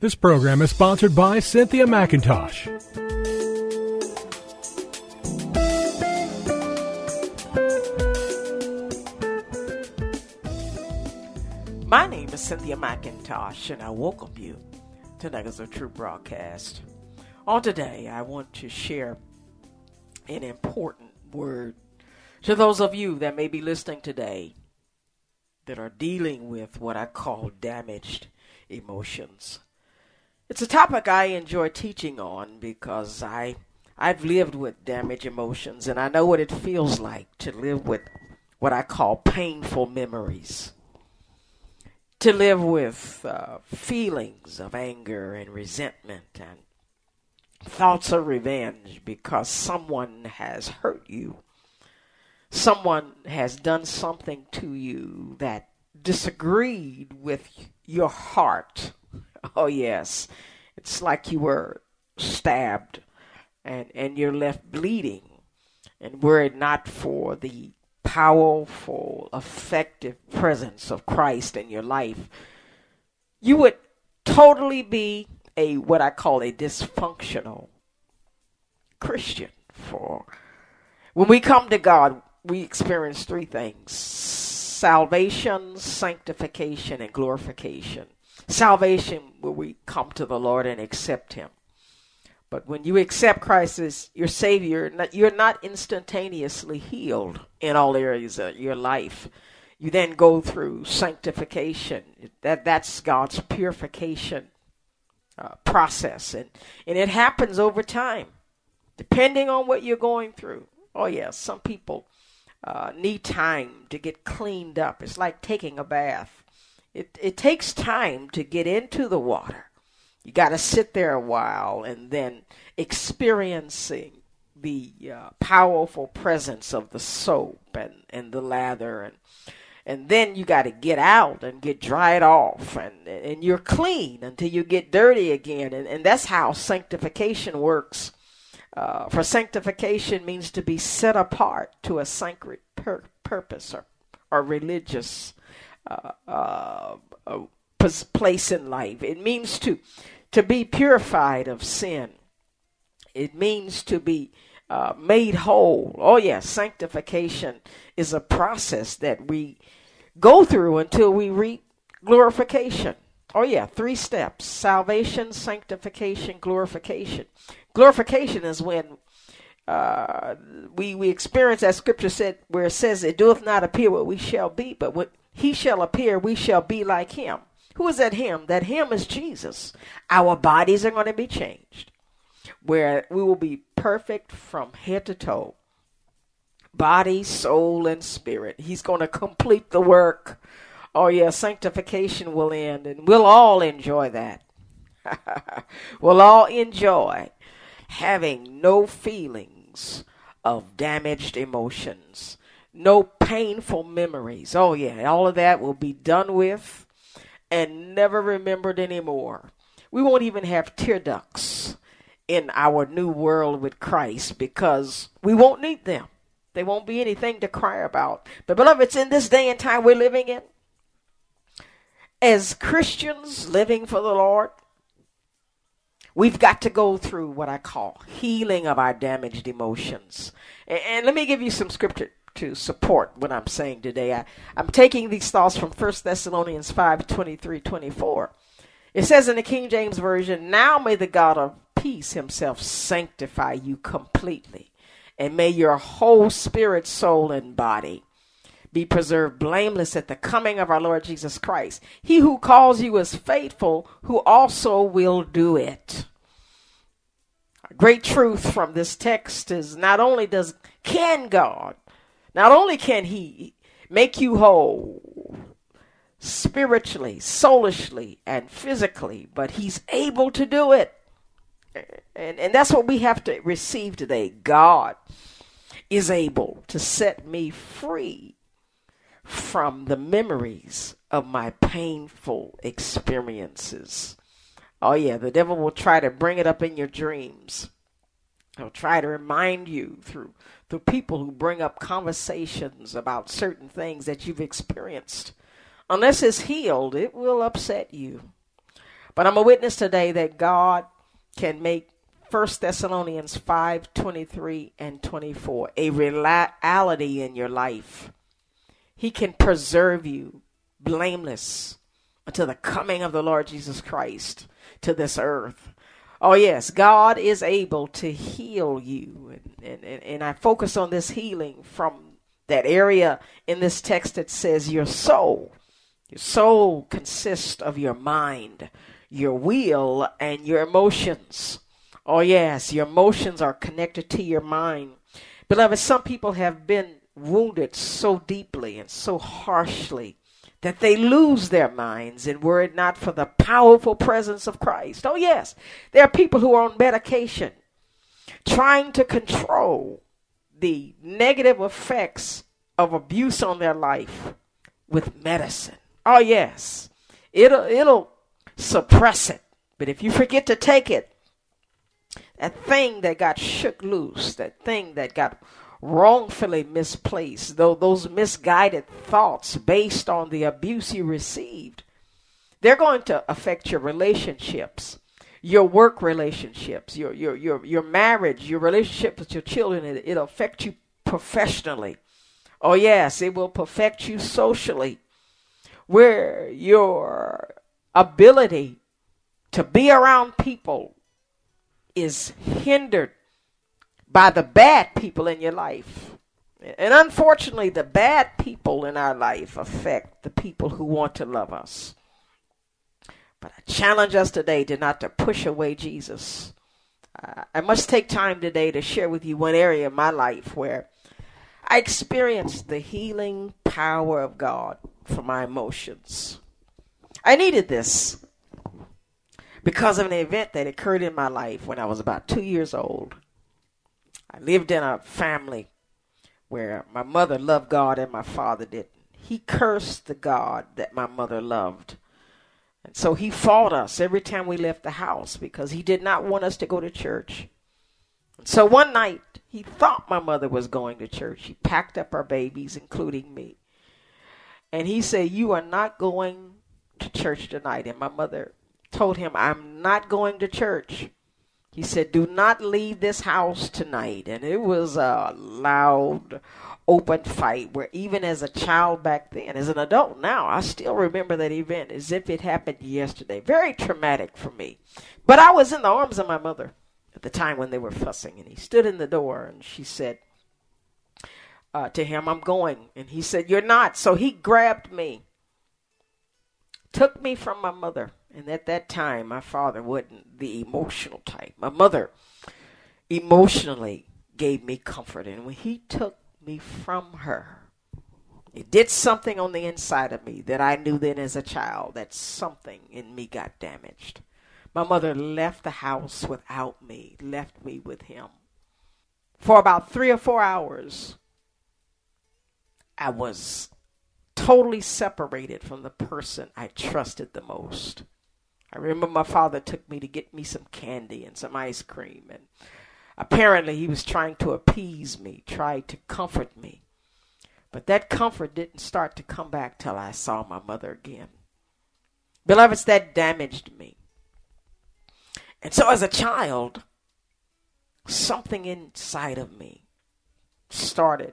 This program is sponsored by Cynthia McIntosh. My name is Cynthia McIntosh, and I welcome you to Nuggets of Truth broadcast. On today, I want to share an important word to those of you that may be listening today that are dealing with what I call damaged emotions. It's a topic I enjoy teaching on because I've lived with damaged emotions, and I know what it feels like to live with what I call painful memories, to live with feelings of anger and resentment and thoughts of revenge because someone has hurt you, someone has done something to you that disagreed with your heart. Oh, yes. It's like you were stabbed and you're left bleeding. And were it not for the powerful, effective presence of Christ in your life, you would totally be what I call a dysfunctional Christian. For when we come to God, we experience three things: salvation, sanctification, and glorification. Salvation, where we come to the Lord and accept Him. But when you accept Christ as your Savior, you're not instantaneously healed in all areas of your life. You then go through sanctification. That's God's purification process. And it happens over time, depending on what you're going through. Oh, yeah, some people need time to get cleaned up. It's like taking a bath. It takes time to get into the water. You got to sit there a while and then experiencing the powerful presence of the soap and the lather. And then you got to get out and get dried off. And you're clean until you get dirty again. And that's how sanctification works. For sanctification means to be set apart to a sacred purpose or religious place in life. It means to be purified of sin. It means to be made whole. Oh, yes, sanctification is a process that we go through until we reach glorification. Oh, yeah, three steps: salvation, sanctification, glorification. Glorification is when we experience, as Scripture said, where it says, "It doeth not appear what we shall be, but what He shall appear, we shall be like Him." Who is that Him? That Him is Jesus. Our bodies are going to be changed, where we will be perfect from head to toe, body, soul, and spirit. He's going to complete the work. Oh, yeah, sanctification will end, and we'll all enjoy that. We'll all enjoy having no feelings of damaged emotions, no painful memories. Oh, yeah, all of that will be done with and never remembered anymore. We won't even have tear ducts in our new world with Christ because we won't need them. There won't be anything to cry about. But, beloveds, in this day and time we're living in, as Christians living for the Lord, we've got to go through what I call healing of our damaged emotions. And let me give you some scripture to support what I'm saying today. I'm taking these thoughts from 1 Thessalonians 5:23-24. It says in the King James Version, "Now may the God of peace himself sanctify you completely, and may your whole spirit, soul, and body be preserved blameless at the coming of our Lord Jesus Christ. He who calls you is faithful, who also will do it." A great truth from this text is not only can He make you whole, spiritually, soulishly, and physically, but he's able to do it. And that's what we have to receive today. God is able to set me free from the memories of my painful experiences. Oh yeah, the devil will try to bring it up in your dreams. He'll try to remind you through people who bring up conversations about certain things that you've experienced. Unless it's healed, it will upset you. But I'm a witness today that God can make 1 Thessalonians 5:23 and 24 a reality in your life. He can preserve you blameless until the coming of the Lord Jesus Christ to this earth. Oh yes, God is able to heal you. And I focus on this healing from that area in this text that says your soul. Your soul consists of your mind, your will, and your emotions. Oh yes, your emotions are connected to your mind. Beloved, some people have been wounded so deeply and so harshly that they lose their minds, and were it not for the powerful presence of Christ. Oh yes, there are people who are on medication trying to control the negative effects of abuse on their life with medicine. Oh yes, it'll suppress it. But if you forget to take it, that thing that got shook loose, that thing that got wrongfully misplaced, though those misguided thoughts based on the abuse you received, they're going to affect your relationships, your work relationships, your marriage, your relationship with your children. It'll affect you professionally. Oh yes, it will affect you socially, where your ability to be around people is hindered by the bad people in your life. And unfortunately, the bad people in our life affect the people who want to love us. But I challenge us today to not to push away Jesus. I must take time today to share with you one area of my life where I experienced the healing power of God for my emotions. I needed this because of an event that occurred in my life when I was about 2 years old. I lived in a family where my mother loved God and my father didn't. He cursed the God that my mother loved. And so he fought us every time we left the house because he did not want us to go to church. And so one night, he thought my mother was going to church. He packed up our babies, including me. And he said, "You are not going to church tonight." And my mother told him, "I'm not going to church." He said, "Do not leave this house tonight." And it was a loud, open fight where even as a child back then, as an adult now, I still remember that event as if it happened yesterday. Very traumatic for me. But I was in the arms of my mother at the time when they were fussing. And he stood in the door and she said to him, "I'm going." And he said, "You're not." So he grabbed me, took me from my mother. And at that time, my father wasn't the emotional type. My mother emotionally gave me comfort. And when he took me from her, it did something on the inside of me that I knew then as a child, that something in me got damaged. My mother left the house without me, left me with him. For about 3 or 4 hours, I was totally separated from the person I trusted the most. I remember my father took me to get me some candy and some ice cream. And apparently he was trying to appease me, tried to comfort me. But that comfort didn't start to come back till I saw my mother again. Beloveds, that damaged me. And so as a child, something inside of me started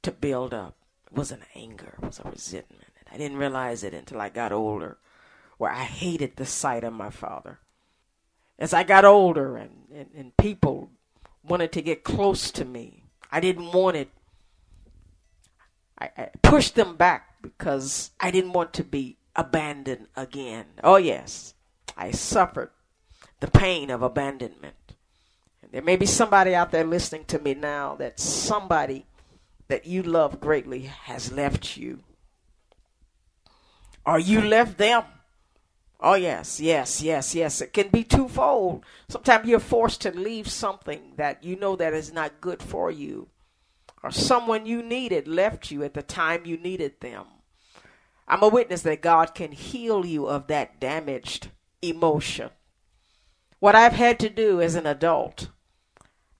to build up. It was an anger, it was a resentment. And I didn't realize it until I got older, where I hated the sight of my father. As I got older and people wanted to get close to me, I didn't want it. I pushed them back because I didn't want to be abandoned again. Oh yes, I suffered the pain of abandonment. And there may be somebody out there listening to me now that somebody that you love greatly has left you. or you left them. Oh, yes. It can be twofold. Sometimes you're forced to leave something that you know that is not good for you. Or someone you needed left you at the time you needed them. I'm a witness that God can heal you of that damaged emotion. What I've had to do as an adult,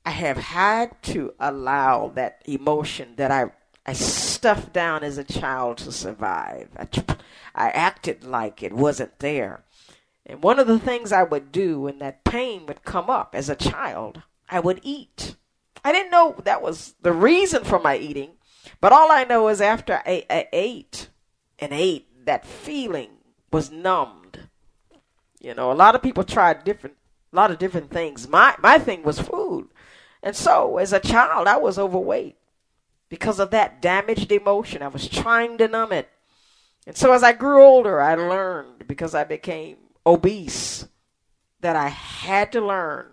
I have had to allow that emotion that I stuffed down as a child to survive. I acted like it wasn't there. And one of the things I would do when that pain would come up as a child, I would eat. I didn't know that was the reason for my eating, but all I know is after I ate, that feeling was numbed. You know, a lot of people tried a lot of different things. My thing was food. And so as a child, I was overweight. Because of that damaged emotion, I was trying to numb it. And so as I grew older, I learned, because I became obese, that I had to learn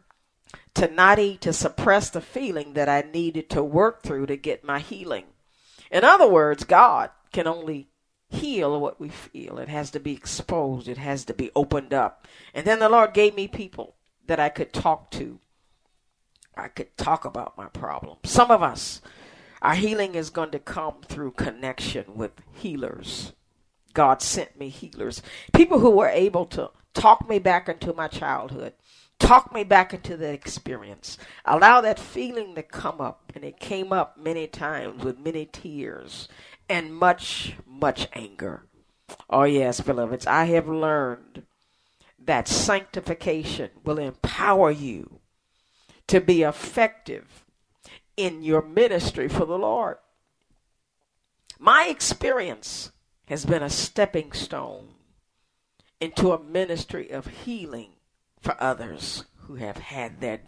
to not eat, to suppress the feeling that I needed to work through to get my healing. In other words, God can only heal what we feel. It has to be exposed. It has to be opened up. And then the Lord gave me people that I could talk to. I could talk about my problem. Some of us, our healing is going to come through connection with healers. God sent me healers. People who were able to talk me back into my childhood. Talk me back into that experience. Allow that feeling to come up. And it came up many times with many tears and much, much anger. Oh yes, beloveds, I have learned that sanctification will empower you to be effective in your ministry for the Lord. My experience has been a stepping stone into a ministry of healing for others who have had their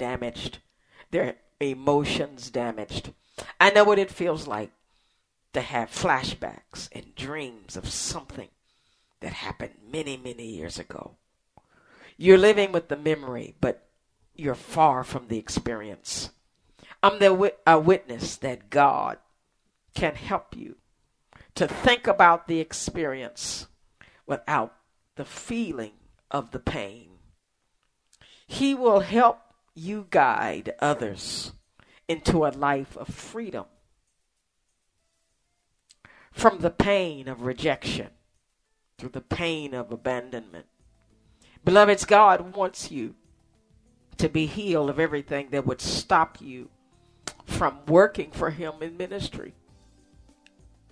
emotions damaged. I know what it feels like to have flashbacks and dreams of something that happened many, many years ago. You're living with the memory, but you're far from the experience. I'm a witness that God can help you to think about the experience without the feeling of the pain. He will help you guide others into a life of freedom from the pain of rejection, through the pain of abandonment. Beloveds, God wants you to be healed of everything that would stop you from working for him in ministry.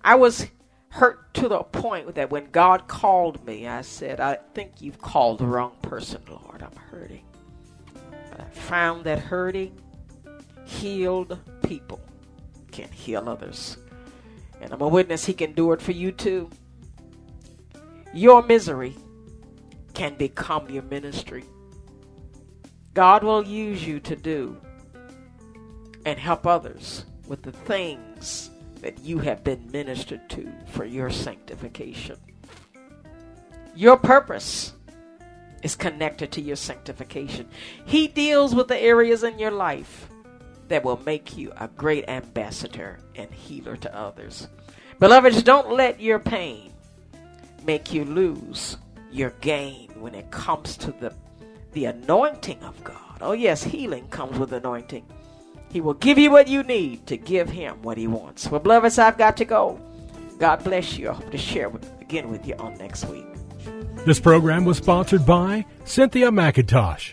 I was hurt to the point that when God called me, I said, I think you've called the wrong person, Lord. I'm hurting. But I found that hurting, healed people can heal others. And I'm a witness he can do it for you too. Your misery can become your ministry. God will use you to do and help others with the things that you have been ministered to for your sanctification. Your purpose is connected to your sanctification. He deals with the areas in your life that will make you a great ambassador and healer to others. Beloveds, don't let your pain make you lose your gain when it comes to the anointing of God. Oh yes, healing comes with anointing. He will give you what you need to give him what he wants. Well, beloveds, I've got to go. God bless you. I hope to share again with you on next week. This program was sponsored by Cynthia McIntosh.